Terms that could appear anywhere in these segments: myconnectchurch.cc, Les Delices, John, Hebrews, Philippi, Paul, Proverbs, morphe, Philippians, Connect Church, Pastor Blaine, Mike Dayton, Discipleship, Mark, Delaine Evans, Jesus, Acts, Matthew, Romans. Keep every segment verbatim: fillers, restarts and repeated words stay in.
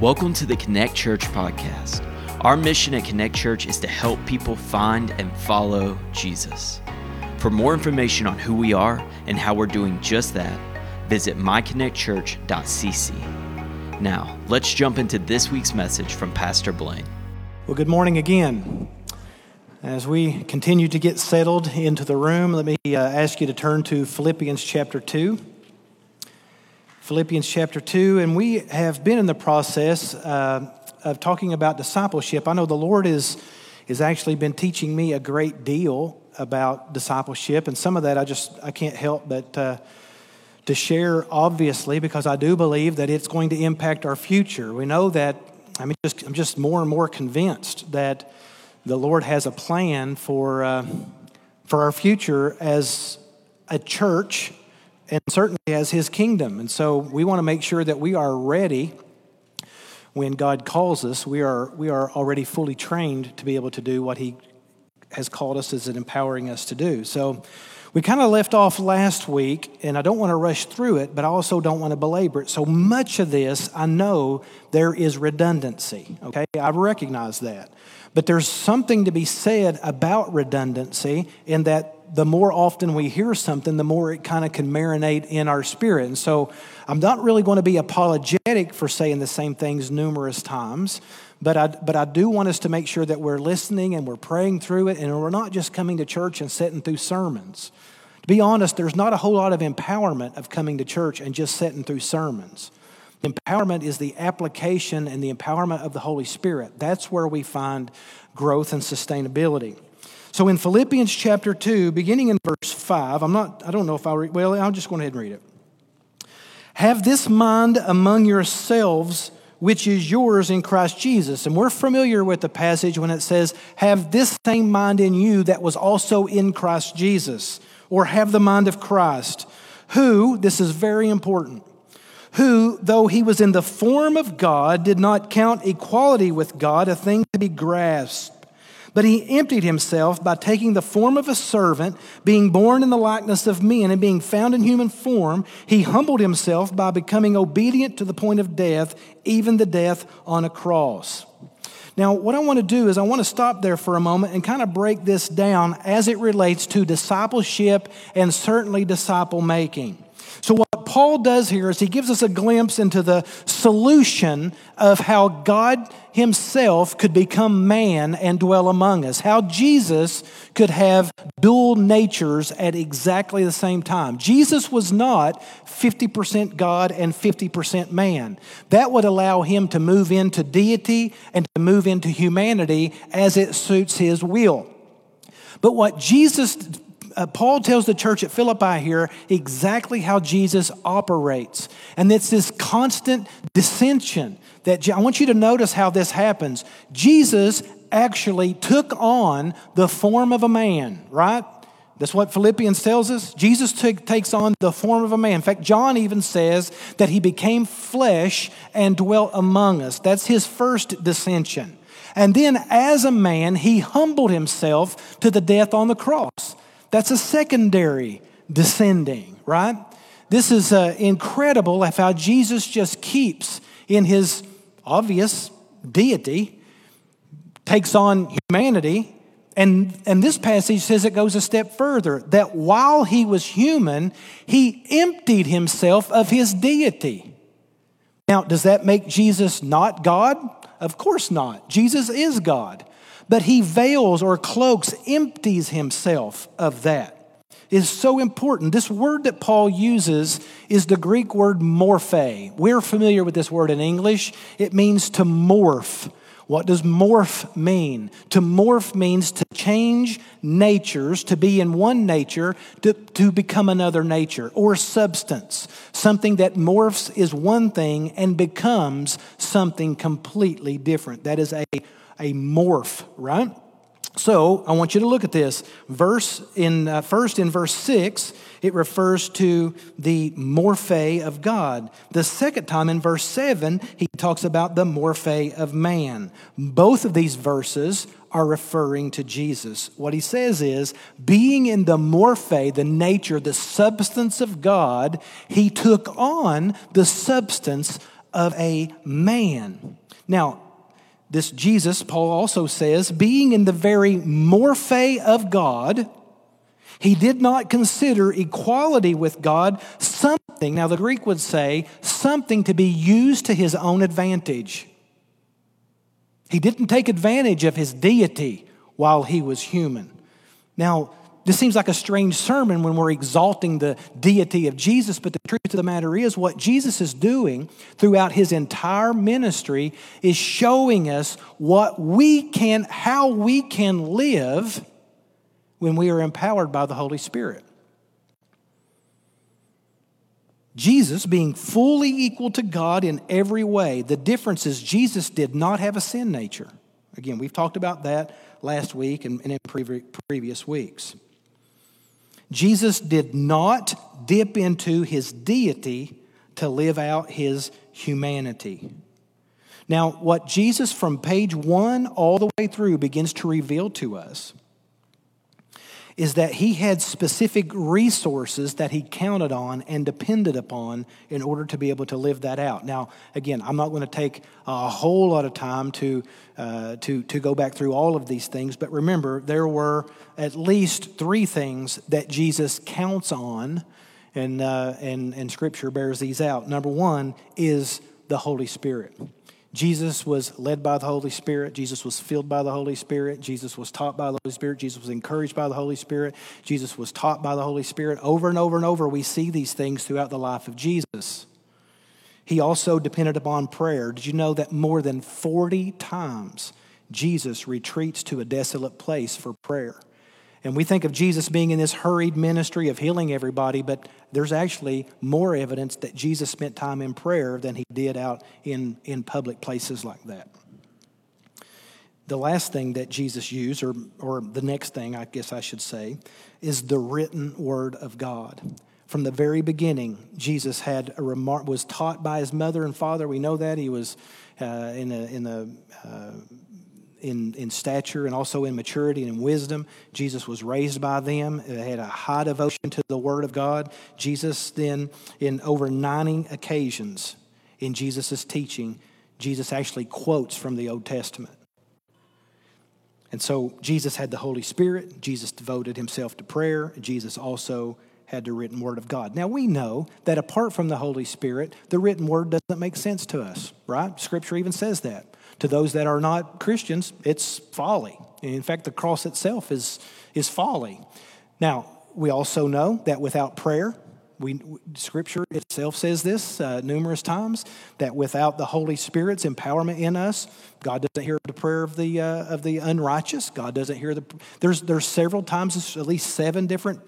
Welcome to the Connect Church podcast. Our mission at Connect Church is to help people find and follow Jesus. For more information on who we are and how we're doing just that, visit my connect church dot c c. Now, let's jump into this week's message from Pastor Blaine. Well, good morning again. As we continue to get settled into the room, let me uh, ask you to turn to Philippians chapter two. Philippians chapter two, and we have been in the process uh, of talking about discipleship. I know the Lord is has actually been teaching me a great deal about discipleship, and some of that I just I can't help but uh, to share, obviously, because I do believe that it's going to impact our future. We know that I mean, just, I'm just more and more convinced that the Lord has a plan for uh, for our future as a church, and certainly as His kingdom. And so we want to make sure that we are ready when God calls us. We are we are already fully trained to be able to do what He has called us as empowering us to do. So we kind of left off last week, and I don't want to rush through it, but I also don't want to belabor it. So much of this, I know there is redundancy, okay? I recognize that. But there's something to be said about redundancy in that the more often we hear something, the more it kind of can marinate in our spirit. And so I'm not really going to be apologetic for saying the same things numerous times, but I, but I do want us to make sure that we're listening and we're praying through it, and we're not just coming to church and sitting through sermons. To be honest, there's not a whole lot of empowerment of coming to church and just sitting through sermons. Empowerment is the application and the empowerment of the Holy Spirit. That's where we find growth and sustainability. So in Philippians chapter two, beginning in verse five, I'm not, I don't know if I'll read, well, I'll just go ahead and read it. Have this mind among yourselves, which is yours in Christ Jesus. And we're familiar with the passage when it says, have this same mind in you that was also in Christ Jesus, or have the mind of Christ, who, this is very important, who, though he was in the form of God, did not count equality with God a thing to be grasped. But he emptied himself by taking the form of a servant, being born in the likeness of men, and being found in human form, he humbled himself by becoming obedient to the point of death, even the death on a cross. Now, what I want to do is I want to stop there for a moment and kind of break this down as it relates to discipleship and certainly disciple making. So what Paul does here is he gives us a glimpse into the solution of how God himself could become man and dwell among us, how Jesus could have dual natures at exactly the same time. Jesus was not fifty percent God and fifty percent man. That would allow him to move into deity and to move into humanity as it suits his will. But what Jesus Uh, Paul tells the church at Philippi here exactly how Jesus operates. And it's this constant dissension that I want you to notice how this happens. Jesus actually took on the form of a man, right? That's what Philippians tells us. Jesus t- takes on the form of a man. In fact, John even says that he became flesh and dwelt among us. That's his first dissension. And then as a man, he humbled himself to the death on the cross. That's a secondary descending, right? This is uh, incredible of how Jesus just keeps in his obvious deity, takes on humanity, and, and this passage says it goes a step further, that while he was human, he emptied himself of his deity. Now, does that make Jesus not God? Of course not. Jesus is God. But he veils or cloaks, empties himself of that. It's so important. This word that Paul uses is the Greek word morphe. We're familiar with this word in English. It means to morph. What does morph mean? To morph means to change natures, to be in one nature, to, to become another nature or substance. Something that morphs is one thing and becomes something completely different. That is a A morph, right? So I want you to look at this verse. In uh, first, in verse six, it refers to the morphe of God. The second time, in verse seven, he talks about the morphe of man. Both of these verses are referring to Jesus. What he says is, being in the morphe, the nature, the substance of God, he took on the substance of a man. Now, this Jesus, Paul also says, being in the very morphe of God, he did not consider equality with God something, now the Greek would say, something to be used to his own advantage. He didn't take advantage of his deity while he was human. Now, this seems like a strange sermon when we're exalting the deity of Jesus, but the truth of the matter is what Jesus is doing throughout his entire ministry is showing us what we can, how we can live when we are empowered by the Holy Spirit. Jesus being fully equal to God in every way. The difference is Jesus did not have a sin nature. Again, we've talked about that last week and in previous weeks. Jesus did not dip into his deity to live out his humanity. Now, what Jesus from page one all the way through begins to reveal to us is that he had specific resources that he counted on and depended upon in order to be able to live that out. Now, again, I'm not going to take a whole lot of time to uh, to to go back through all of these things, but remember, there were at least three things that Jesus counts on, and uh, and and Scripture bears these out. Number one is the Holy Spirit. Jesus was led by the Holy Spirit. Jesus was filled by the Holy Spirit. Jesus was taught by the Holy Spirit. Jesus was encouraged by the Holy Spirit. Jesus was taught by the Holy Spirit. Over and over and over, we see these things throughout the life of Jesus. He also depended upon prayer. Did you know that more than forty times Jesus retreats to a desolate place for prayer? And we think of Jesus being in this hurried ministry of healing everybody, but there's actually more evidence that Jesus spent time in prayer than he did out in, in public places like that. The last thing that Jesus used, or, or the next thing I guess I should say, is the written word of God. From the very beginning, Jesus had a remark, was taught by his mother and father. We know that. He was uh, in a... In a uh, In, in stature and also in maturity and in wisdom. Jesus was raised by them. They had a high devotion to the Word of God. Jesus then, in over ninety occasions in Jesus' teaching, Jesus actually quotes from the Old Testament. And so Jesus had the Holy Spirit. Jesus devoted himself to prayer. Jesus also had the written Word of God. Now we know that apart from the Holy Spirit, the written Word doesn't make sense to us, right? Scripture even says that. To those that are not Christians, it's folly. In fact, the cross itself is, is folly. Now, we also know that without prayer, we Scripture itself says this uh, numerous times, that without the Holy Spirit's empowerment in us, God doesn't hear the prayer of the uh, of the unrighteous. God doesn't hear the... There's, there's several times, at least seven different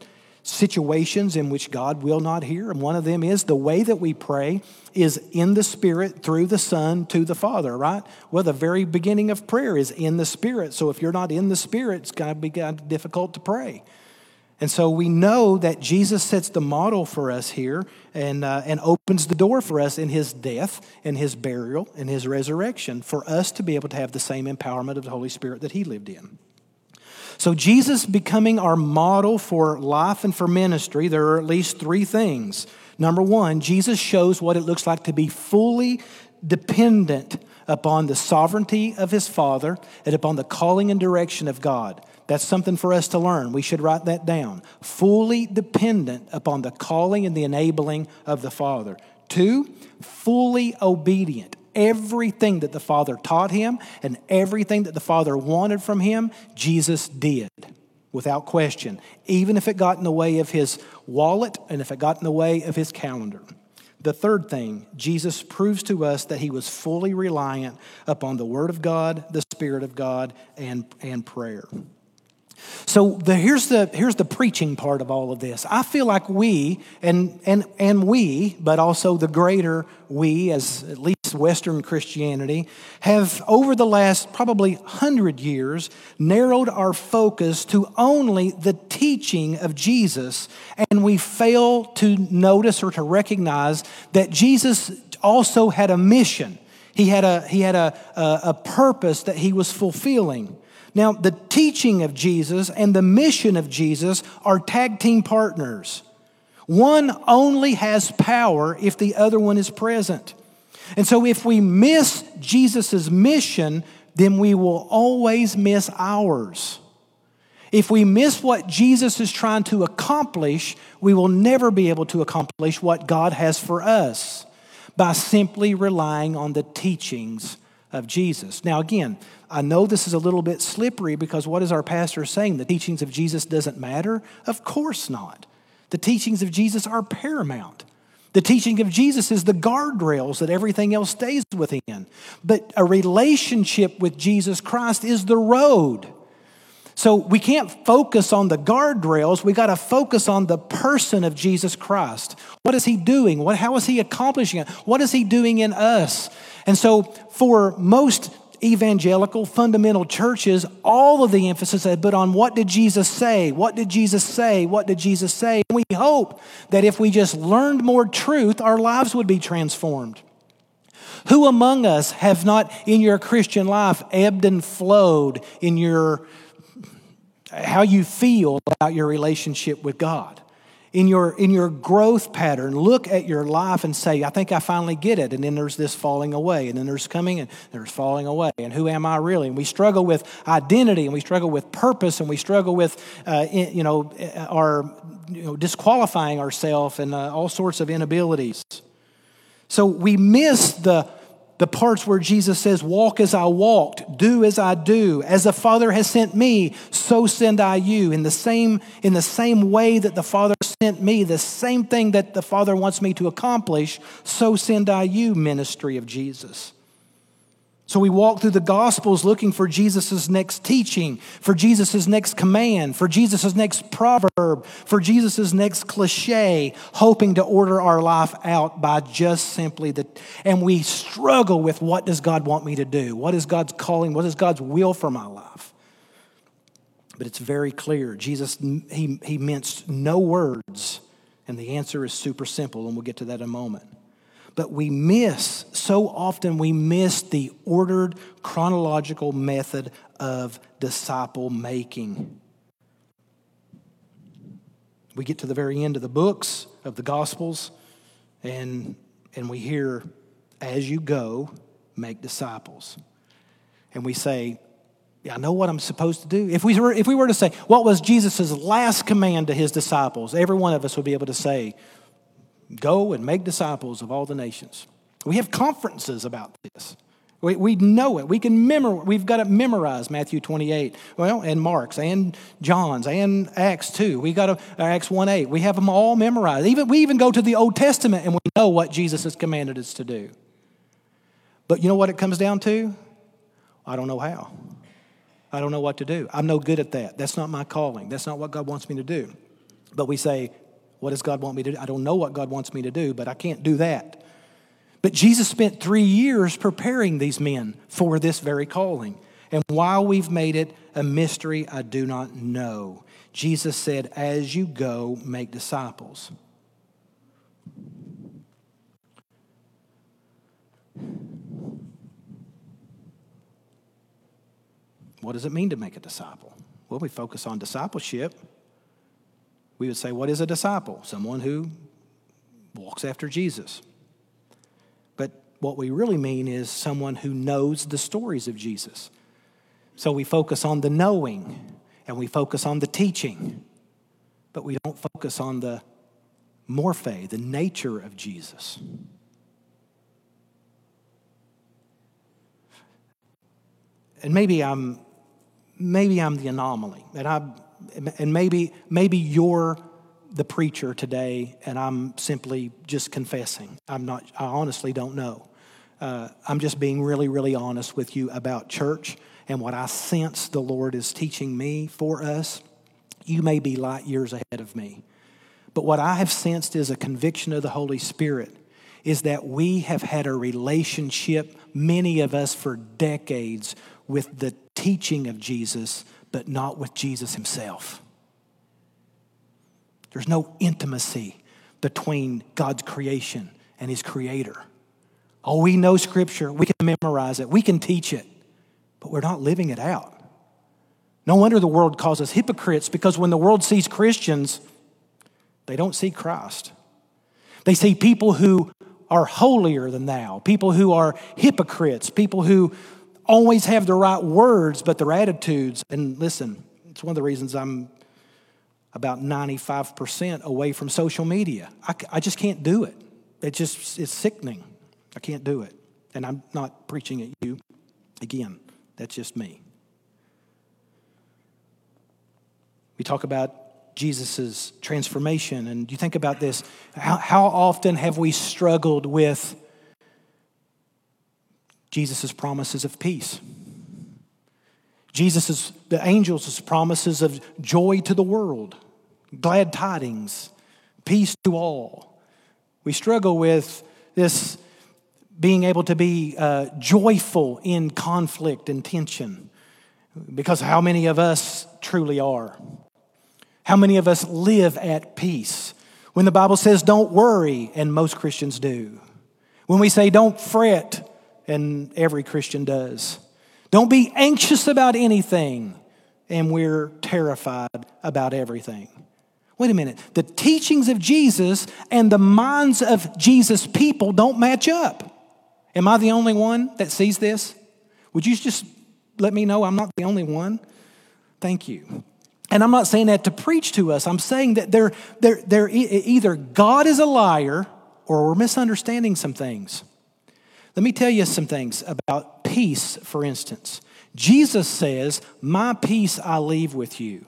situations in which God will not hear. And one of them is the way that we pray is in the Spirit through the Son to the Father, right? Well, the very beginning of prayer is in the Spirit. So if you're not in the Spirit, it's going to be kind of difficult to pray. And so we know that Jesus sets the model for us here and uh, and opens the door for us in his death and his burial and his resurrection for us to be able to have the same empowerment of the Holy Spirit that he lived in. So Jesus becoming our model for life and for ministry, there are at least three things. Number one, Jesus shows what it looks like to be fully dependent upon the sovereignty of his Father and upon the calling and direction of God. That's something for us to learn. We should write that down. Fully dependent upon the calling and the enabling of the Father. Two, fully obedient. Everything that the Father taught him and everything that the Father wanted from him, Jesus did without question, even if it got in the way of his wallet and if it got in the way of his calendar. The third thing, Jesus proves to us that he was fully reliant upon the Word of God, the Spirit of God, and, and prayer. So the, here's the here's the preaching part of all of this. I feel like we, and and and we, but also the greater we, as at least Western Christianity, have over the last probably hundred years narrowed our focus to only the teaching of Jesus, and we fail to notice or to recognize that Jesus also had a mission. He had a he had a a, a purpose that he was fulfilling. Now, the teaching of Jesus and the mission of Jesus are tag team partners. One only has power if the other one is present. And so if we miss Jesus' mission, then we will always miss ours. If we miss what Jesus is trying to accomplish, we will never be able to accomplish what God has for us by simply relying on the teachings of Jesus. Now, again, I know this is a little bit slippery because what is our pastor saying? The teachings of Jesus doesn't matter? Of course not. The teachings of Jesus are paramount. The teaching of Jesus is the guardrails that everything else stays within. But a relationship with Jesus Christ is the road. So we can't focus on the guardrails. We got to focus on the person of Jesus Christ. What is he doing? What, how is he accomplishing it? What is he doing in us? And so for most evangelical fundamental churches, all of the emphasis they put on what did Jesus say? What did Jesus say? What did Jesus say? And we hope that if we just learned more truth, our lives would be transformed. Who among us have not in your Christian life ebbed and flowed in your how you feel about your relationship with God, in your in your growth pattern? Look at your life and say, I think I finally get it. And then there's this falling away, and then there's coming, and there's falling away. And who am I really? And we struggle with identity, and we struggle with purpose, and we struggle with uh, you know our you know disqualifying ourselves and uh, all sorts of inabilities. So we miss the. The parts where Jesus says, walk as I walked, do as I do. As the Father has sent me, so send I you. In the same, in the same way that the Father sent me, the same thing that the Father wants me to accomplish, so send I you, ministry of Jesus. So we walk through the Gospels looking for Jesus' next teaching, for Jesus' next command, for Jesus' next proverb, for Jesus' next cliche, hoping to order our life out by just simply the, and we struggle with what does God want me to do? What is God's calling? What is God's will for my life? But it's very clear. Jesus, he, he minced no words, and the answer is super simple, and we'll get to that in a moment. But we miss, so often we miss the ordered chronological method of disciple making. We get to the very end of the books of the Gospels, and, and we hear, as you go, make disciples. And we say, I know what I'm supposed to do. If we were, if we were to say, what was Jesus' last command to his disciples? Every one of us would be able to say, go and make disciples of all the nations. We have conferences about this. We, we know it. We can memorize. We've got to memorize Matthew twenty-eight, well, and Mark's, and John's, and Acts two. We got to Acts one eight. We have them all memorized. Even we even go to the Old Testament and we know what Jesus has commanded us to do. But you know what it comes down to? I don't know how. I don't know what to do. I'm no good at that. That's not my calling. That's not what God wants me to do. But we say, what does God want me to do? I don't know what God wants me to do, but I can't do that. But Jesus spent three years preparing these men for this very calling. And while we've made it a mystery, I do not know. Jesus said, as you go, make disciples. What does it mean to make a disciple? Well, we focus on discipleship. We would say, what is a disciple? Someone who walks after Jesus. But what we really mean is someone who knows the stories of Jesus. So we focus on the knowing, and we focus on the teaching, but we don't focus on the morphe, the nature of Jesus. And maybe I'm, maybe I'm the anomaly, and I'm And maybe maybe you're the preacher today, and I'm simply just confessing. I'm not. I honestly don't know. Uh, I'm just being really, really honest with you about church and what I sense the Lord is teaching me for us. You may be light years ahead of me, but what I have sensed is a conviction of the Holy Spirit is that we have had a relationship, many of us for decades, with the teaching of Jesus, but not with Jesus himself. There's no intimacy between God's creation and his creator. Oh, we know scripture. We can memorize it. We can teach it, but we're not living it out. No wonder the world calls us hypocrites, because when the world sees Christians, they don't see Christ. They see people who are holier than thou, people who are hypocrites, people who always have the right words, but their attitudes. And listen, it's one of the reasons I'm about ninety-five percent away from social media. I, I just can't do it. It just, it's sickening. I can't do it. And I'm not preaching at you. Again, that's just me. We talk about Jesus' transformation, and you think about this. How, how often have we struggled with Jesus' promises of peace? Jesus' the angels' promises of joy to the world, glad tidings, peace to all. We struggle with this being able to be uh, joyful in conflict and tension, because how many of us truly are? How many of us live at peace? When the Bible says don't worry, and most Christians do. When we say don't fret, and every Christian does. Don't be anxious about anything, and we're terrified about everything. Wait a minute. The teachings of Jesus and the minds of Jesus' people don't match up. Am I the only one that sees this? Would you just let me know I'm not the only one? Thank you. And I'm not saying that to preach to us. I'm saying that they're, they're, they're e- either God is a liar or we're misunderstanding some things. Let me tell you some things about peace, for instance. Jesus says, "My peace I leave with you,"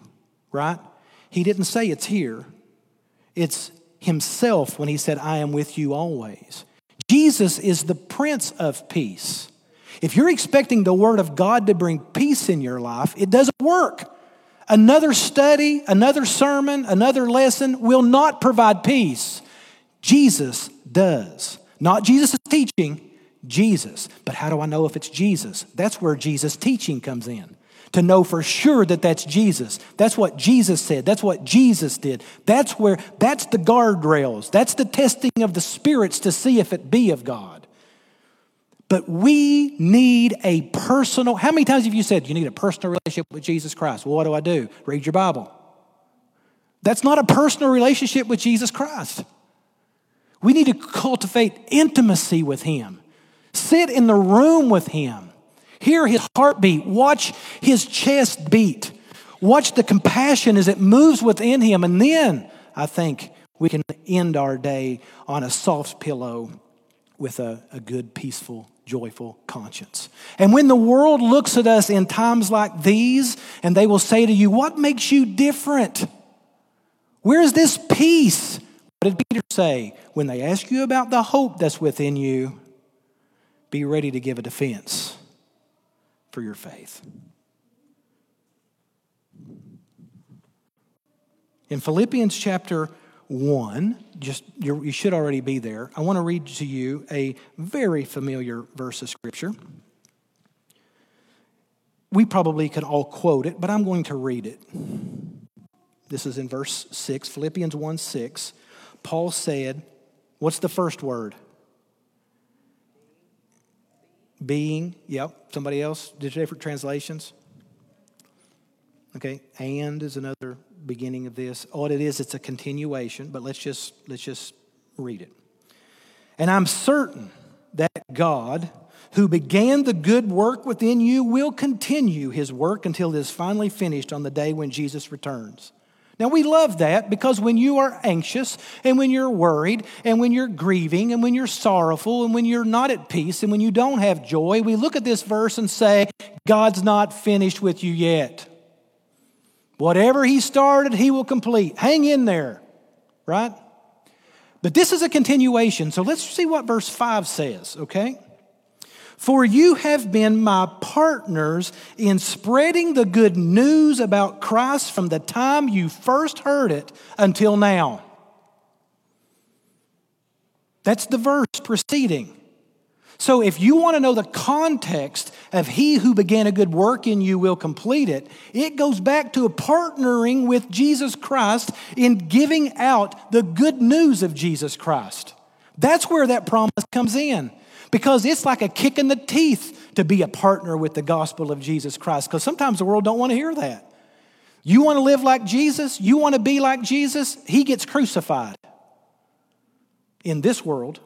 right? He didn't say it's here. It's himself when he said, "I am with you always." Jesus is the Prince of Peace. If you're expecting the Word of God to bring peace in your life, it doesn't work. Another study, another sermon, another lesson will not provide peace. Jesus does. Not Jesus' teaching, Jesus. But how do I know if it's Jesus? That's where Jesus' teaching comes in. To know for sure that that's Jesus. That's what Jesus said. That's what Jesus did. That's where, that's the guardrails. That's the testing of the spirits to see if it be of God. But we need a personal, how many times have you said, you need a personal relationship with Jesus Christ? Well, what do I do? Read your Bible. That's not a personal relationship with Jesus Christ. We need to cultivate intimacy with him. Sit in the room with him. Hear his heartbeat. Watch his chest beat. Watch the compassion as it moves within him. And then I think we can end our day on a soft pillow with a, a good, peaceful, joyful conscience. And when the world looks at us in times like these, and they will say to you, what makes you different? Where is this peace? What did Peter say? When they ask you about the hope that's within you, be ready to give a defense for your faith. In Philippians chapter one, just you should already be there. I want to read to you a very familiar verse of Scripture. We probably could all quote it, but I'm going to read it. This is in verse six, Philippians one six. Paul said, what's the first word? Being, yep. Somebody else, there's different translations. Okay, and is another beginning of this. All it is, it's a continuation, but let's just let's just read it. And I'm certain that God, who began the good work within you, will continue his work until it is finally finished on the day when Jesus returns. Now, we love that because when you are anxious and when you're worried and when you're grieving and when you're sorrowful and when you're not at peace and when you don't have joy, we look at this verse and say, God's not finished with you yet. Whatever he started, he will complete. Hang in there, right? But this is a continuation. So let's see what verse five says, okay? For you have been my partners in spreading the good news about Christ from the time you first heard it until now. That's the verse preceding. So if you want to know the context of he who began a good work in you will complete it, it goes back to a partnering with Jesus Christ in giving out the good news of Jesus Christ. That's where that promise comes in, because it's like a kick in the teeth to be a partner with the gospel of Jesus Christ, because sometimes the world don't want to hear that. You want to live like Jesus? You want to be like Jesus? He gets crucified in this world.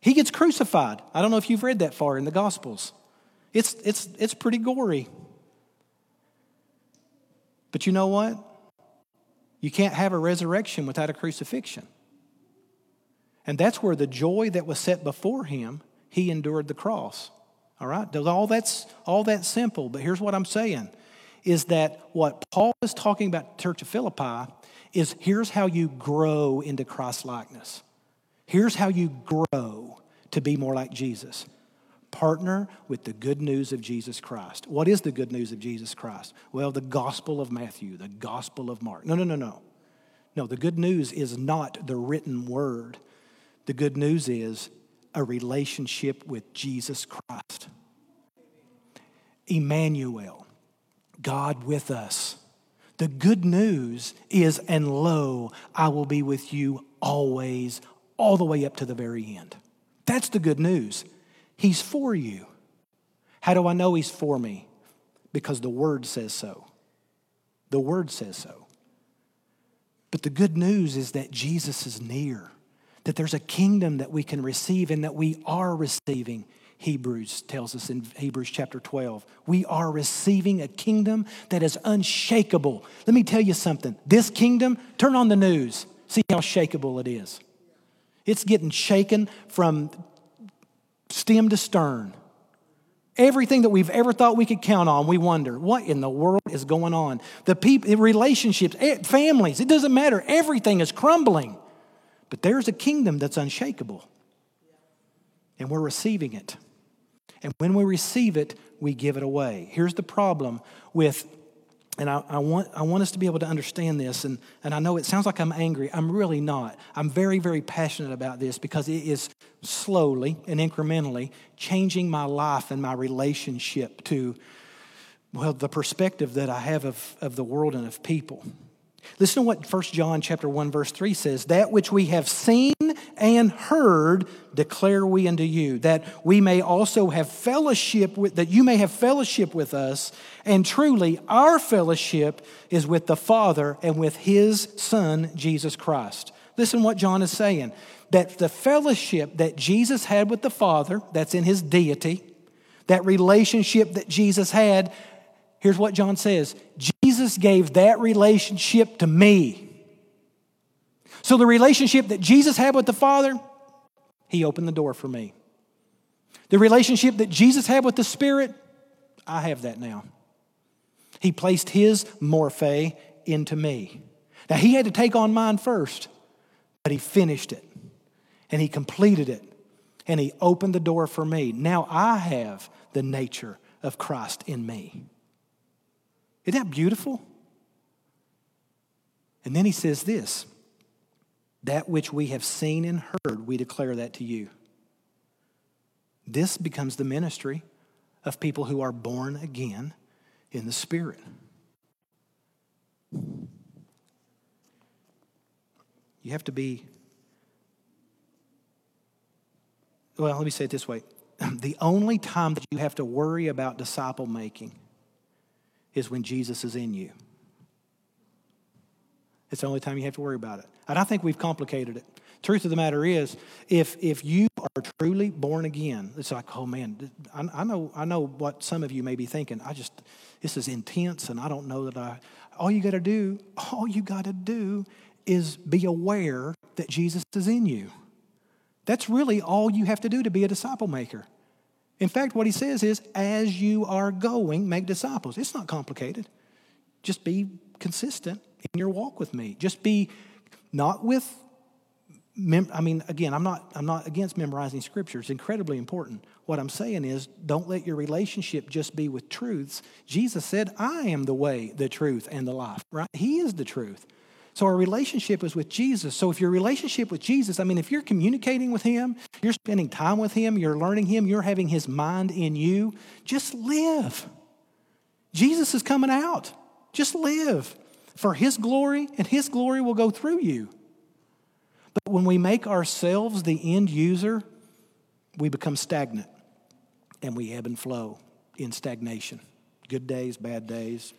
He gets crucified. I don't know if you've read that far in the Gospels. It's, it's, it's pretty gory. But you know what? You can't have a resurrection without a crucifixion. And that's where the joy that was set before him, he endured the cross. All right? All that's, all that's simple. But here's what I'm saying, is that what Paul is talking about Church of Philippi is here's how you grow into Christ-likeness. Here's how you grow to be more like Jesus. Partner with the good news of Jesus Christ. What is the good news of Jesus Christ? Well, the gospel of Matthew, the gospel of Mark. No, no, no, no. No, the good news is not the written word. The good news is a relationship with Jesus Christ. Emmanuel, God with us. The good news is, and lo, I will be with you always, all the way up to the very end. That's the good news. He's for you. How do I know he's for me? Because the word says so. The word says so. But the good news is that Jesus is near, that there's a kingdom that we can receive and that we are receiving. Hebrews tells us in Hebrews chapter twelve, we are receiving a kingdom that is unshakable. Let me tell you something. This kingdom, turn on the news. See how shakeable it is. It's getting shaken from stem to stern. Everything that we've ever thought we could count on, we wonder, what in the world is going on? The people, relationships, families, it doesn't matter. Everything is crumbling. But there's a kingdom that's unshakable. And we're receiving it. And when we receive it, we give it away. Here's the problem with, and I, I want I want us to be able to understand this, and, and I know it sounds like I'm angry. I'm really not. I'm very, very passionate about this because it is slowly and incrementally changing my life and my relationship to, well, the perspective that I have of, of the world and of people. Listen to what First John chapter one, verse three says, that which we have seen and heard declare we unto you, that we may also have fellowship with, that you may have fellowship with us, and truly our fellowship is with the Father and with his Son, Jesus Christ. Listen to what John is saying, that the fellowship that Jesus had with the Father, that's in his deity, that relationship that Jesus had, here's what John says, Jesus gave that relationship to me. So the relationship that Jesus had with the Father, he opened the door for me. The relationship that Jesus had with the Spirit, I have that now. He placed his morphe into me. Now, he had to take on mine first, but he finished it, and he completed it, and he opened the door for me. Now I have the nature of Christ in me. Isn't that beautiful? And then he says this, that which we have seen and heard, we declare that to you. This becomes the ministry of people who are born again in the Spirit. You have to be, well, let me say it this way. The only time that you have to worry about disciple making is when Jesus is in you. It's the only time you have to worry about it. And I think we've complicated it. Truth of the matter is, if if you are truly born again, it's like, oh man, I, I know I know what some of you may be thinking. I just, this is intense, and I don't know that I, all you got to do, all you got to do is be aware that Jesus is in you. That's really all you have to do to be a disciple maker. In fact, what he says is, as you are going, make disciples. It's not complicated. Just be consistent in your walk with me. Just be not with, mem- I mean, again, I'm not, I'm not against memorizing scripture. It's incredibly important. What I'm saying is, don't let your relationship just be with truths. Jesus said, I am the way, the truth, and the life, right? He is the truth. So our relationship is with Jesus. So if your relationship with Jesus, I mean, if you're communicating with him, you're spending time with him, you're learning him, you're having his mind in you, just live. Jesus is coming out. Just live for his glory, and his glory will go through you. But when we make ourselves the end user, we become stagnant, and we ebb and flow in stagnation. Good days, bad days.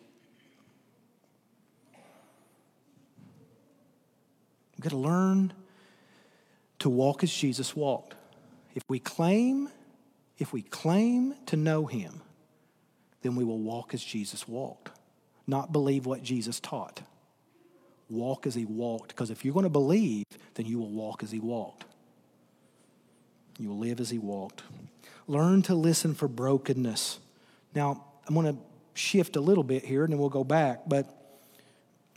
We've got to learn to walk as Jesus walked. If we claim, if we claim to know him, then we will walk as Jesus walked, not believe what Jesus taught. Walk as he walked, because if you're going to believe, then you will walk as he walked. You will live as he walked. Learn to listen for brokenness. Now, I'm going to shift a little bit here, and then we'll go back, but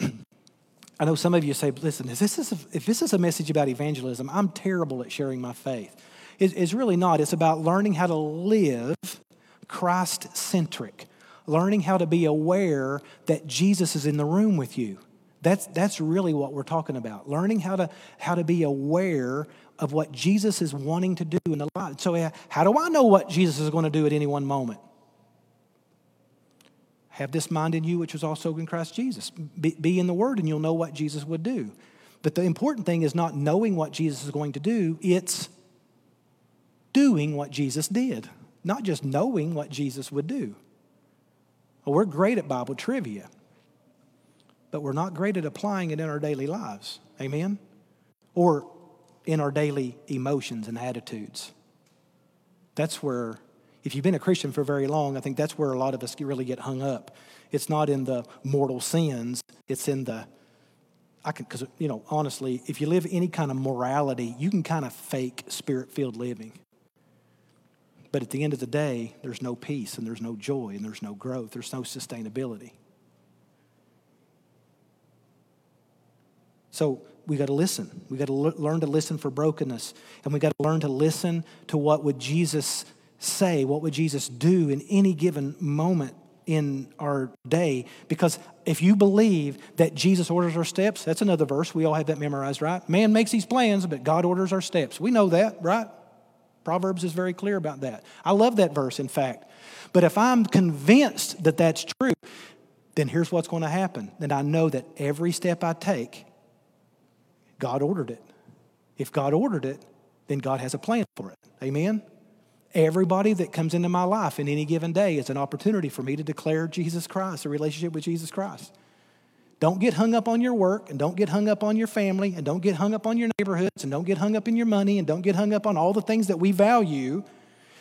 I know some of you say, listen, if this is a, if this is a message about evangelism, I'm terrible at sharing my faith. It, it's really not. It's about learning how to live Christ-centric, learning how to be aware that Jesus is in the room with you. That's that's really what we're talking about, learning how to how to be aware of what Jesus is wanting to do in the life. So how do I know what Jesus is going to do at any one moment? Have this mind in you, which was also in Christ Jesus. Be, be in the Word, and you'll know what Jesus would do. But the important thing is not knowing what Jesus is going to do. It's doing what Jesus did, not just knowing what Jesus would do. Well, we're great at Bible trivia, but we're not great at applying it in our daily lives. Amen? Or in our daily emotions and attitudes. That's where... If you've been a Christian for very long, I think that's where a lot of us really get hung up. It's not in the mortal sins. It's in the, I can, because, you know, honestly, if you live any kind of morality, you can kind of fake spirit-filled living. But at the end of the day, there's no peace and there's no joy and there's no growth. There's no sustainability. So we got to listen. We got to l- learn to listen for brokenness. And we got to learn to listen to what would Jesus say, what would Jesus do in any given moment in our day? Because if you believe that Jesus orders our steps, that's another verse. We all have that memorized, right? Man makes these plans, but God orders our steps. We know that, right? Proverbs is very clear about that. I love that verse, in fact. But if I'm convinced that that's true, then here's what's going to happen. Then I know that every step I take, God ordered it. If God ordered it, then God has a plan for it. Amen? Everybody that comes into my life in any given day is an opportunity for me to declare Jesus Christ, a relationship with Jesus Christ. Don't get hung up on your work, and don't get hung up on your family, and don't get hung up on your neighborhoods, and don't get hung up in your money, and don't get hung up on all the things that we value,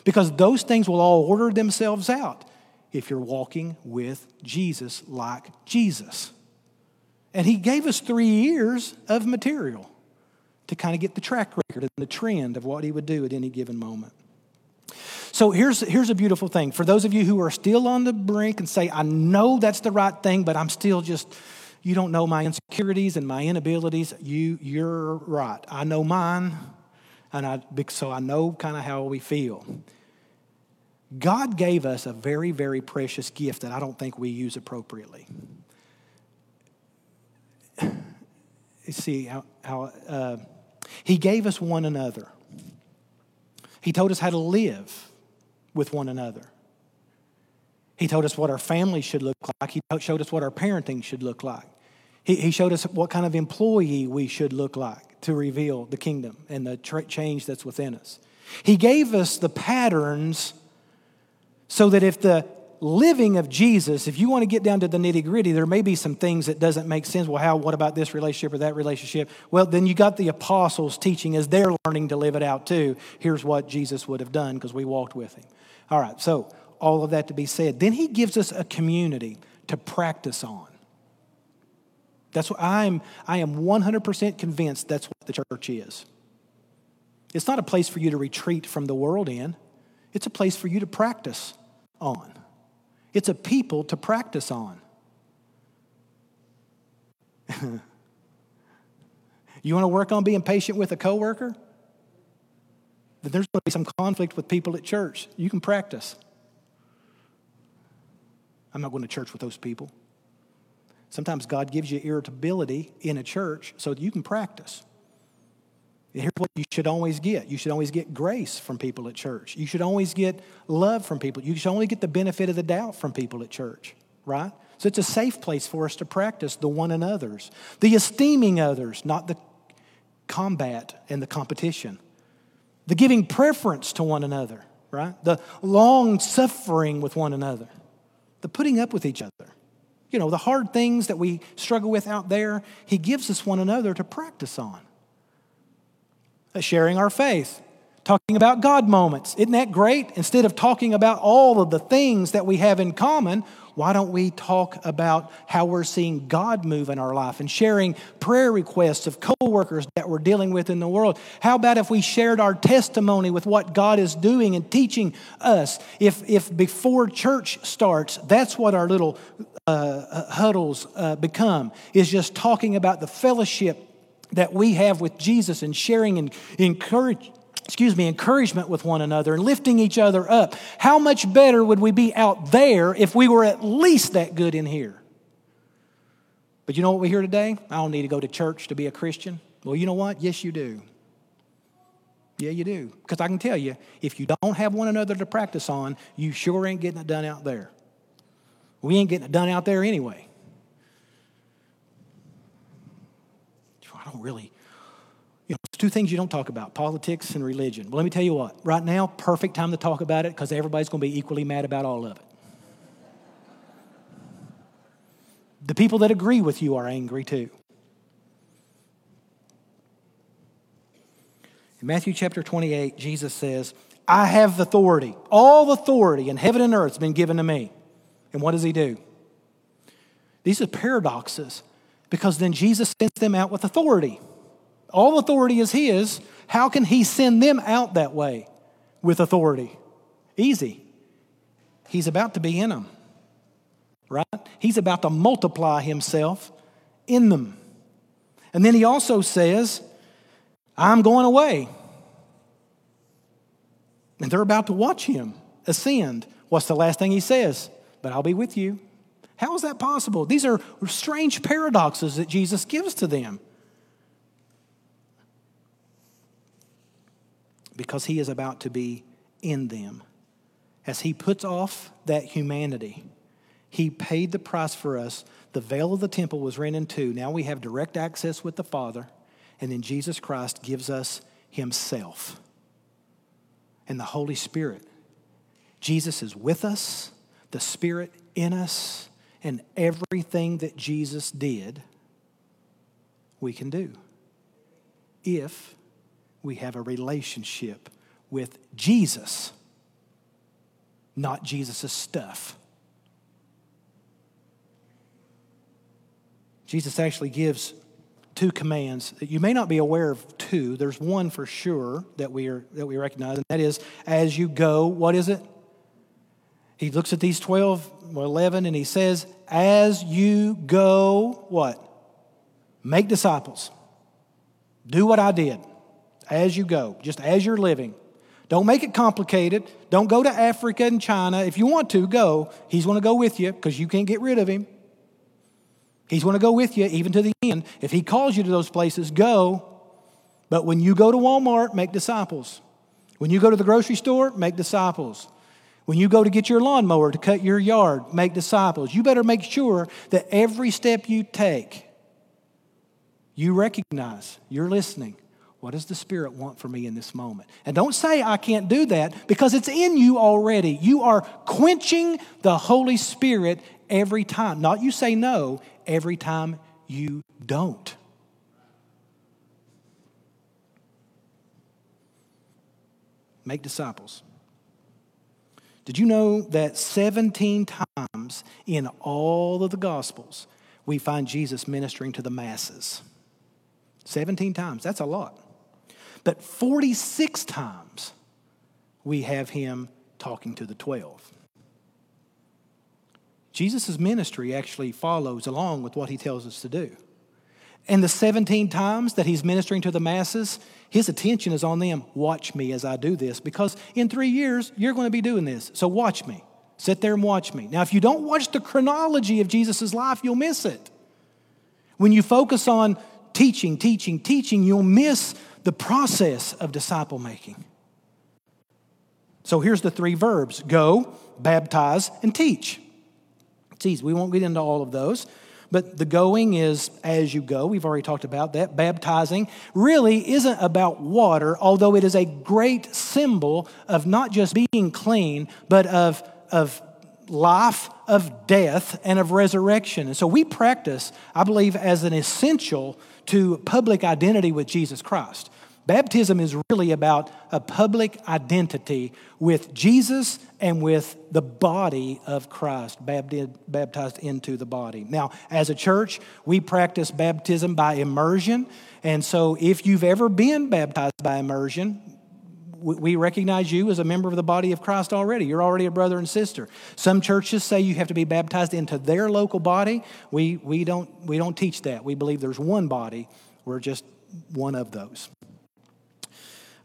because those things will all order themselves out if you're walking with Jesus like Jesus. And he gave us three years of material to kind of get the track record and the trend of what he would do at any given moment. So here's, here's a beautiful thing. For those of you who are still on the brink and say, I know that's the right thing, but I'm still just, you don't know my insecurities and my inabilities. You, you're right. I know mine, and I so I know kind of how we feel. God gave us a very, very precious gift that I don't think we use appropriately. See how, how uh, he gave us one another. He told us how to live with one another. He told us what our family should look like. He showed us what our parenting should look like. He, he showed us what kind of employee we should look like to reveal the kingdom and the tra- change that's within us. He gave us the patterns so that if the living of Jesus, if you want to get down to the nitty-gritty, there may be some things that doesn't make sense. Well, how, what about this relationship or that relationship? Well, then you got the apostles teaching as they're learning to live it out too. Here's what Jesus would have done because we walked with him. All right, so all of that to be said. Then he gives us a community to practice on. That's what I'm, I am one hundred percent convinced that's what the church is. It's not a place for you to retreat from the world in. It's a place for you to practice on. It's a people to practice on. You want to work on being patient with a coworker? Then there's going to be some conflict with people at church. You can practice. I'm not going to church with those people. Sometimes God gives you irritability in a church so that you can practice. Here's what you should always get. You should always get grace from people at church. You should always get love from people. You should only get the benefit of the doubt from people at church, right? So it's a safe place for us to practice the one another's, the esteeming others, not the combat and the competition, the giving preference to one another, right? The long suffering with one another, the putting up with each other. You know, the hard things that we struggle with out there, he gives us one another to practice on. Sharing our faith. talking about God moments. Isn't that great? Instead of talking about all of the things that we have in common, why don't we talk about how we're seeing God move in our life and sharing prayer requests of coworkers that we're dealing with in the world? How about if we shared our testimony with what God is doing and teaching us? If if before church starts, that's what our little uh, huddles uh, become, is just talking about the fellowship that we have with Jesus and sharing and encouraging. Excuse me, encouragement with one another and lifting each other up. How much better would we be out there if we were at least that good in here? But you know what we hear today? I don't need to go to church to be a Christian. Well, you know what? Yes, you do. Yeah, you do. Because I can tell you, if you don't have one another to practice on, you sure ain't getting it done out there. We ain't getting it done out there anyway. I don't really... You know, it's two things you don't talk about, politics and religion. Well, let me tell you what. Right now, perfect time to talk about it because everybody's going to be equally mad about all of it. The people that agree with you are angry too. In Matthew chapter twenty-eight, Jesus says, I have authority. All authority in heaven and earth has been given to me. And what does he do? These are paradoxes because then Jesus sends them out with authority. All authority is his. How can he send them out that way with authority? Easy. He's about to be in them, right? He's about to multiply himself in them. And then he also says, I'm going away. And they're about to watch him ascend. What's the last thing he says? But I'll be with you. How is that possible? These are strange paradoxes that Jesus gives to them, because he is about to be in them. As he puts off that humanity, he paid the price for us. The veil of the temple was rent in two. Now we have direct access with the Father, and then Jesus Christ gives us himself and the Holy Spirit. Jesus is with us, the Spirit in us, and everything that Jesus did, we can do if we have a relationship with Jesus, not Jesus' stuff. Jesus actually gives two commands. You may not be aware of two. There's one for sure that we are that we recognize, and that is, as you go, what is it? He looks at these twelve or eleven, and he says, as you go, what? Make disciples. Do what I did. As you go, just as you're living. Don't make it complicated. Don't go to Africa and China. If you want to, go. He's going to go with you because you can't get rid of him. He's going to go with you even to the end. If he calls you to those places, go. But when you go to Walmart, make disciples. When you go to the grocery store, make disciples. When you go to get your lawnmower to cut your yard, make disciples. You better make sure that every step you take, you recognize you're listening. What does the Spirit want for me in this moment? And don't say I can't do that, because it's in you already. You are quenching the Holy Spirit every time. Not you say no, every time you don't. Make disciples. Did you know that seventeen times in all of the Gospels, we find Jesus ministering to the masses? seventeen times. That's a lot. But forty-six times we have him talking to the twelve. Jesus' ministry actually follows along with what he tells us to do. And the seventeen times that he's ministering to the masses, his attention is on them. Watch me as I do this, because in three years, you're going to be doing this. So watch me. Sit there and watch me. Now, if you don't watch the chronology of Jesus' life, you'll miss it. When you focus on teaching, teaching, teaching, you'll miss the process of disciple making. So here's the three verbs: go, baptize, and teach. It's easy. We won't get into all of those, but the going is as you go. We've already talked about that. Baptizing really isn't about water, although it is a great symbol of not just being clean, but of, of life, of death, and of resurrection. And so we practice, I believe, as an essential to public identity with Jesus Christ. Baptism is really about a public identity with Jesus and with the body of Christ, baptized into the body. Now, as a church, we practice baptism by immersion. And so if you've ever been baptized by immersion, we recognize you as a member of the body of Christ already. You're already a brother and sister. Some churches say you have to be baptized into their local body. We we don't we don't teach that. We believe there's one body. We're just one of those.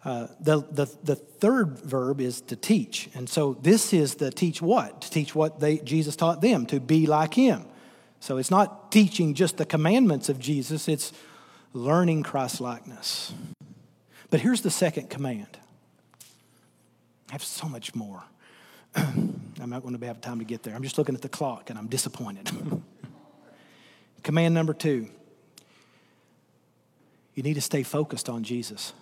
Uh, the, the the third verb is to teach. And so this is the teach what? To teach what they Jesus taught them, to be like him. So it's not teaching just the commandments of Jesus. It's learning Christ-likeness. But here's the second command. I have so much more. I'm not going to have time to get there. I'm just looking at the clock and I'm disappointed. Command number two. You need to stay focused on Jesus.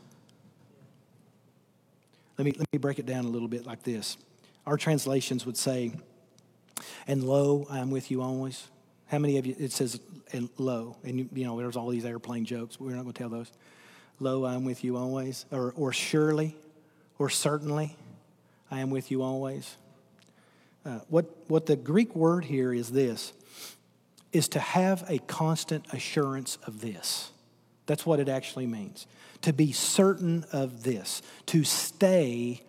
Let me let me break it down a little bit like this. Our translations would say, "And lo, I am with you always." How many of you? It says, "And lo," and you, you know, there's all these airplane jokes. We're not going to tell those. "Lo, I am with you always," or or surely, or certainly, I am with you always. Uh, what what the Greek word here is this: is to have a constant assurance of this. That's what it actually means. To be certain of this, to stay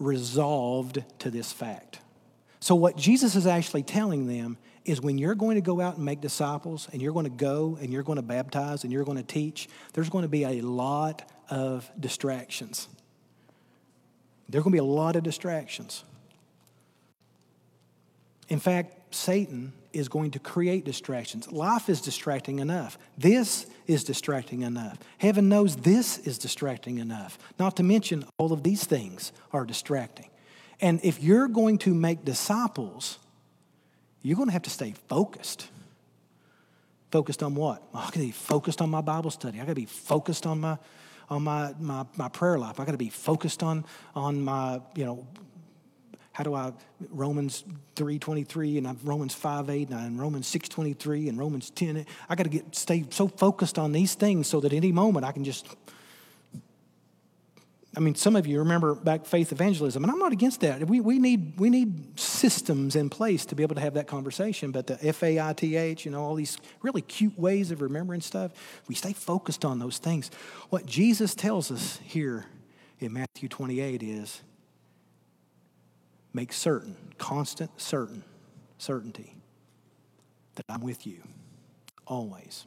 resolved to this fact. So what Jesus is actually telling them is when you're going to go out and make disciples and you're going to go and you're going to baptize and you're going to teach, there's going to be a lot of distractions. There's going to be a lot of distractions. In fact, Satan is going to create distractions. Life is distracting enough. This is distracting enough. Heaven knows this is distracting enough. Not to mention all of these things are distracting. And if you're going to make disciples, you're going to have to stay focused. Focused on what? Oh, I got to be focused on my Bible study. I got to be focused on my on my my, my prayer life. I got to be focused on on my, you know, how do I, Romans three twenty-three and Romans five eight and, and Romans six twenty-three and Romans ten. I got to get stay so focused on these things so that any moment I can just, I mean, some of you remember back faith evangelism, and I'm not against that. We we need we need systems in place to be able to have that conversation, but the F A I T H, you know, all these really cute ways of remembering stuff, we stay focused on those things. What Jesus tells us here in Matthew twenty-eight is, make certain, constant certain, certainty that I'm with you always.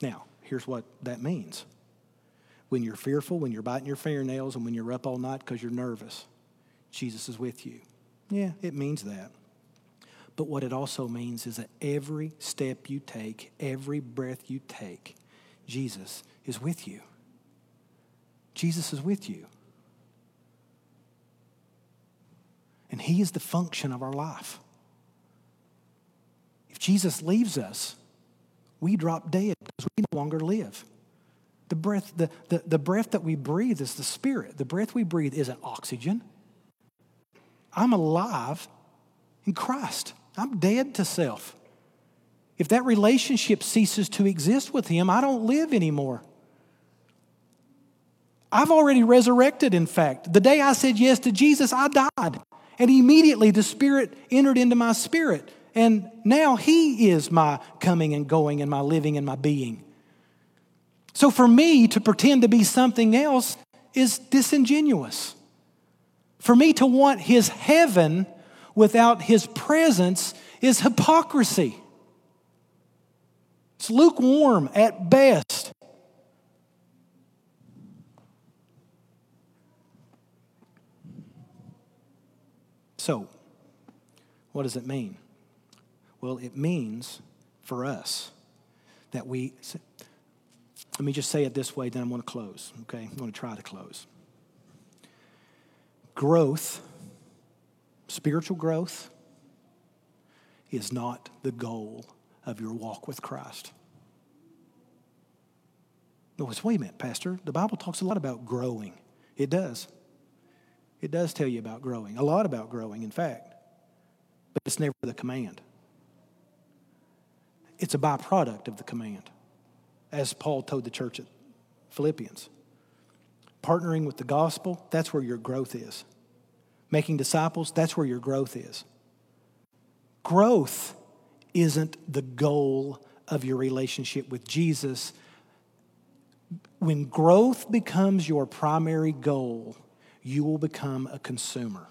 Now, here's what that means. When you're fearful, when you're biting your fingernails, and when you're up all night because you're nervous, Jesus is with you. Yeah, it means that. But what it also means is that every step you take, every breath you take, Jesus is with you. Jesus is with you. And he is the function of our life. If Jesus leaves us, we drop dead because we no longer live. The breath, the, the, the breath that we breathe is the Spirit. The breath we breathe isn't oxygen. I'm alive in Christ. I'm dead to self. If that relationship ceases to exist with him, I don't live anymore. I've already resurrected, in fact. The day I said yes to Jesus, I died. And immediately the Spirit entered into my spirit. And now he is my coming and going and my living and my being. So for me to pretend to be something else is disingenuous. For me to want his heaven without his presence is hypocrisy. It's lukewarm at best. So, what does it mean? Well, it means for us that we, let me just say it this way, then I'm going to close, okay? I'm going to try to close. Growth, spiritual growth, is not the goal of your walk with Christ. No, wait a minute, Pastor. The Bible talks a lot about growing. It does. It does tell you about growing, a lot about growing, in fact. But it's never the command. It's a byproduct of the command. as Paul told the church at Philippians. Partnering with the gospel, that's where your growth is. Making disciples, that's where your growth is. Growth isn't the goal of your relationship with Jesus. When growth becomes your primary goal, you will become a consumer.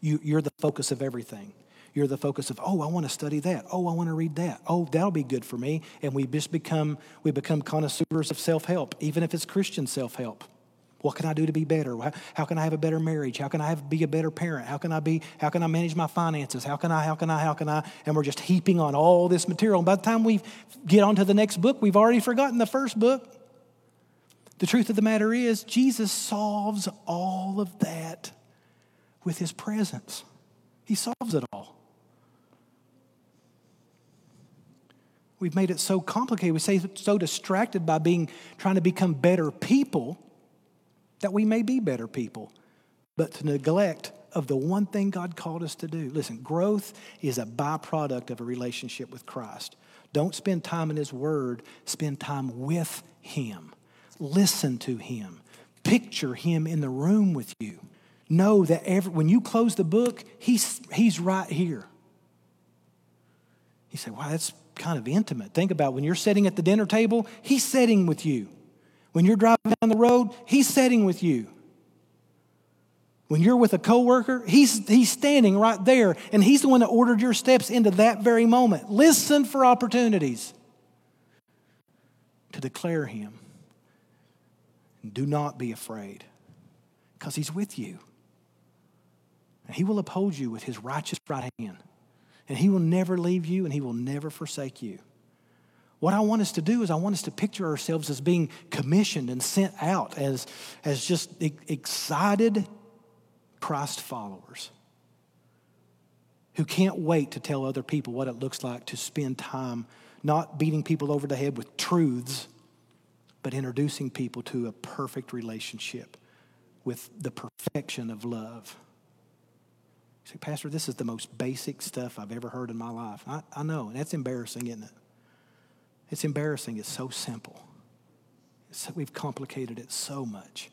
You, you're the focus of everything. You're the focus of, oh, I want to study that. Oh, I want to read that. Oh, that'll be good for me. And we just become, we become connoisseurs of self-help, even if it's Christian self-help. What can I do to be better? How can I have a better marriage? How can I have, be a better parent? How can I be? How can I manage my finances? How can I, how can I, how can I? And we're just heaping on all this material. And by the time we get on to the next book, we've already forgotten the first book. The truth of the matter is, Jesus solves all of that with his presence. He solves it all. We've made it so complicated. We say so distracted by being trying to become better people that we may be better people, but to neglect of the one thing God called us to do. Listen, growth is a byproduct of a relationship with Christ. Don't spend time in his word. Spend time with him. Listen to him. Picture him in the room with you. Know that every, when you close the book, he's, he's right here. You say, wow, that's kind of intimate. Think about when you're sitting at the dinner table, he's sitting with you. When you're driving down the road, he's sitting with you. When you're with a coworker, he's, he's standing right there, and he's the one that ordered your steps into that very moment. Listen for opportunities to declare him. Do not be afraid, because he's with you. And he will uphold you with his righteous right hand. And he will never leave you, and he will never forsake you. What I want us to do is I want us to picture ourselves as being commissioned and sent out as, as just excited Christ followers who can't wait to tell other people what it looks like to spend time not beating people over the head with truths, but introducing people to a perfect relationship with the perfection of love. You say, Pastor, this is the most basic stuff I've ever heard in my life. I, I know, and that's embarrassing, isn't it? It's embarrassing. It's so simple. So we've complicated it so much.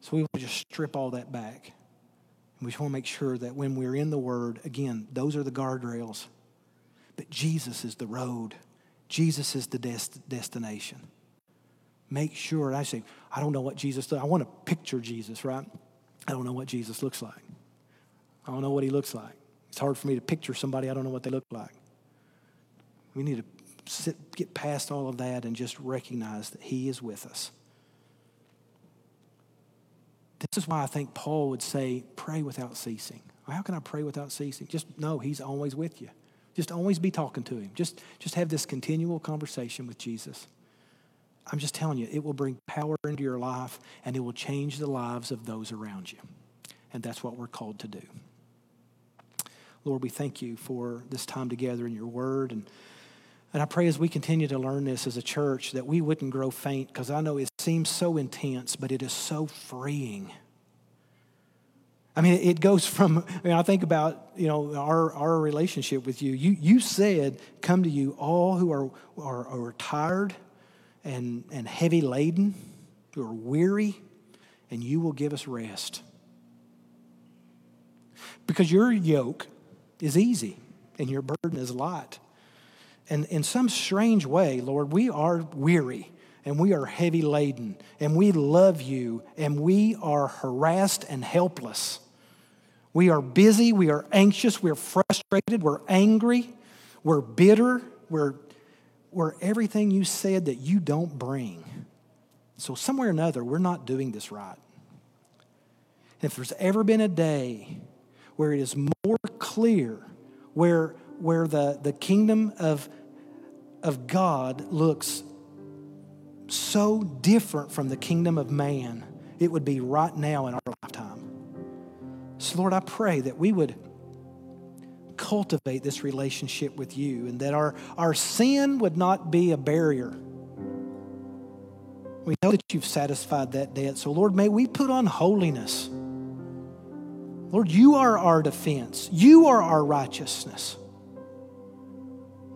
So we want to just strip all that back. And we just want to make sure that when we're in the Word, again, those are the guardrails. But Jesus is the road. Jesus is the dest- destination. Make sure, I say, I don't know what Jesus does. I want to picture Jesus, right? I don't know what Jesus looks like. I don't know what he looks like. It's hard for me to picture somebody I don't know what they look like. We need to Sit, get past all of that and just recognize that he is with us. This is why I think Paul would say, pray without ceasing. How can I pray without ceasing? Just know he's always with you. Just always be talking to him. Just, just have this continual conversation with Jesus. I'm just telling you, it will bring power into your life, and it will change the lives of those around you. And that's what we're called to do. Lord, we thank you for this time together in your word, and And I pray as we continue to learn this as a church that we wouldn't grow faint, because I know it seems so intense, but it is so freeing. I mean, it goes from, I mean, I think about, you know, our, our relationship with you. You you said, come to you all who are are, are tired and, and heavy laden, who are weary, and you will give us rest. Because your yoke is easy and your burden is light. And in some strange way, Lord, we are weary and we are heavy laden and we love you and we are harassed and helpless. We are busy, we are anxious, we're frustrated, we're angry, we're bitter, we're, we're everything you said that you don't bring. So somewhere or another, we're not doing this right. And if there's ever been a day where it is more clear, where where the, the kingdom of, of God looks so different from the kingdom of man, it would be right now in our lifetime. So Lord, I pray that we would cultivate this relationship with you and that our, our sin would not be a barrier. We know that you've satisfied that debt. So Lord, may we put on holiness. Lord, you are our defense. You are our righteousness.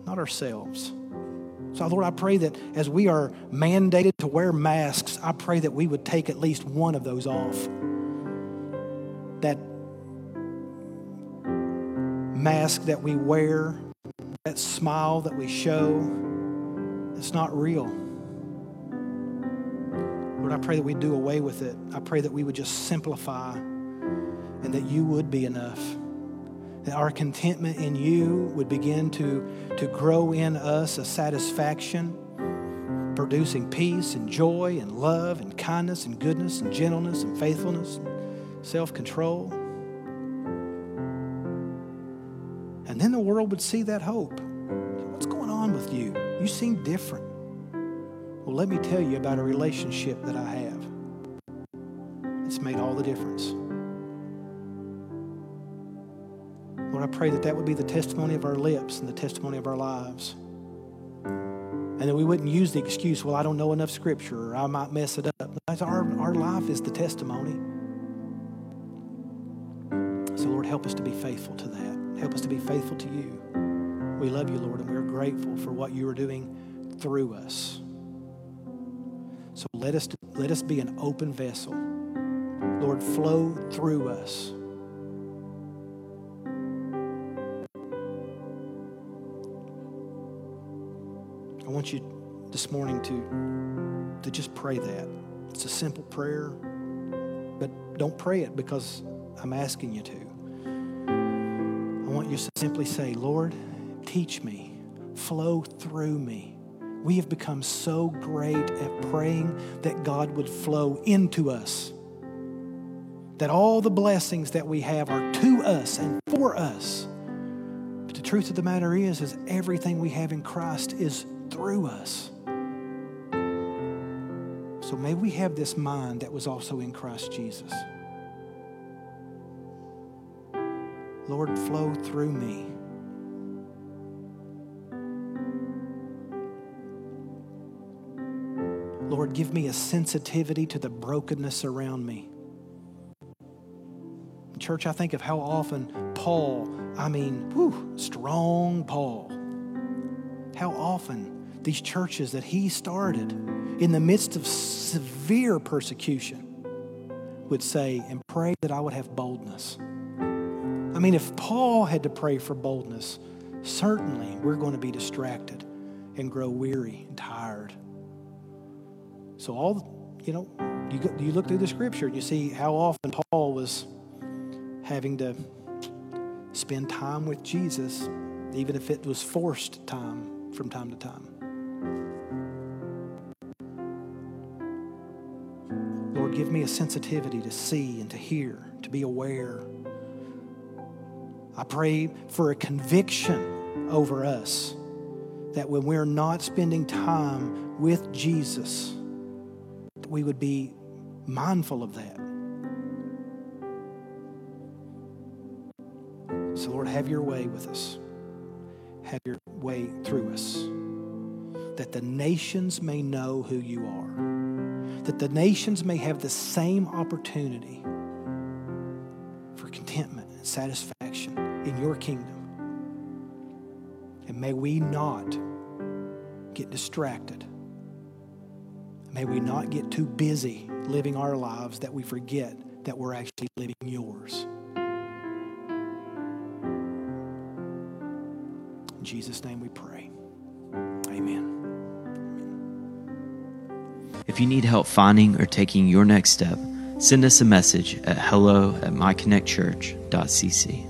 not ourselves. So, Lord, I pray that as we are mandated to wear masks, I pray that we would take at least one of those off. That mask that we wear, that smile that we show, it's not real. Lord, I pray that we do away with it. I pray that we would just simplify and that you would be enough. That our contentment in you would begin to, to grow in us a satisfaction, producing peace and joy and love and kindness and goodness and gentleness and faithfulness and self-control. And then the world would see that hope. What's going on with you? You seem different. Well, let me tell you about a relationship that I have. It's made all the difference. Lord, I pray that that would be the testimony of our lips and the testimony of our lives. And that we wouldn't use the excuse, well, I don't know enough scripture, or I might mess it up. Our, our life is the testimony. So, Lord, help us to be faithful to that. Help us to be faithful to you. We love you, Lord, and we're grateful for what you are doing through us. So let us let us be an open vessel. Lord, flow through us. I want you this morning to, to just pray that. It's a simple prayer, but don't pray it because I'm asking you to. I want you to simply say, Lord, teach me, flow through me. We have become so great at praying that God would flow into us. That all the blessings that we have are to us and for us. But the truth of the matter is, is everything we have in Christ is through us. So may we have this mind that was also in Christ Jesus. Lord, flow through me. Lord, give me a sensitivity to the brokenness around me. Church, I think of how often Paul, I mean, whew, strong Paul, how often these churches that he started in the midst of severe persecution would say and pray that I would have boldness. I mean, if Paul had to pray for boldness, certainly we're going to be distracted and grow weary and tired. So all, you know, you, go, you look through the scripture and you see how often Paul was having to spend time with Jesus, even if it was forced time from time to time. Lord, give me a sensitivity to see and to hear, to be aware. I pray for a conviction over us that when we're not spending time with Jesus, we would be mindful of that. So, Lord, have your way with us. Have your way through us. That the nations may know who you are. That the nations may have the same opportunity for contentment and satisfaction in your kingdom. And may we not get distracted. May we not get too busy living our lives that we forget that we're actually living yours. In Jesus' name we pray. Amen. If you need help finding or taking your next step, send us a message at hello at my connect church dot c c.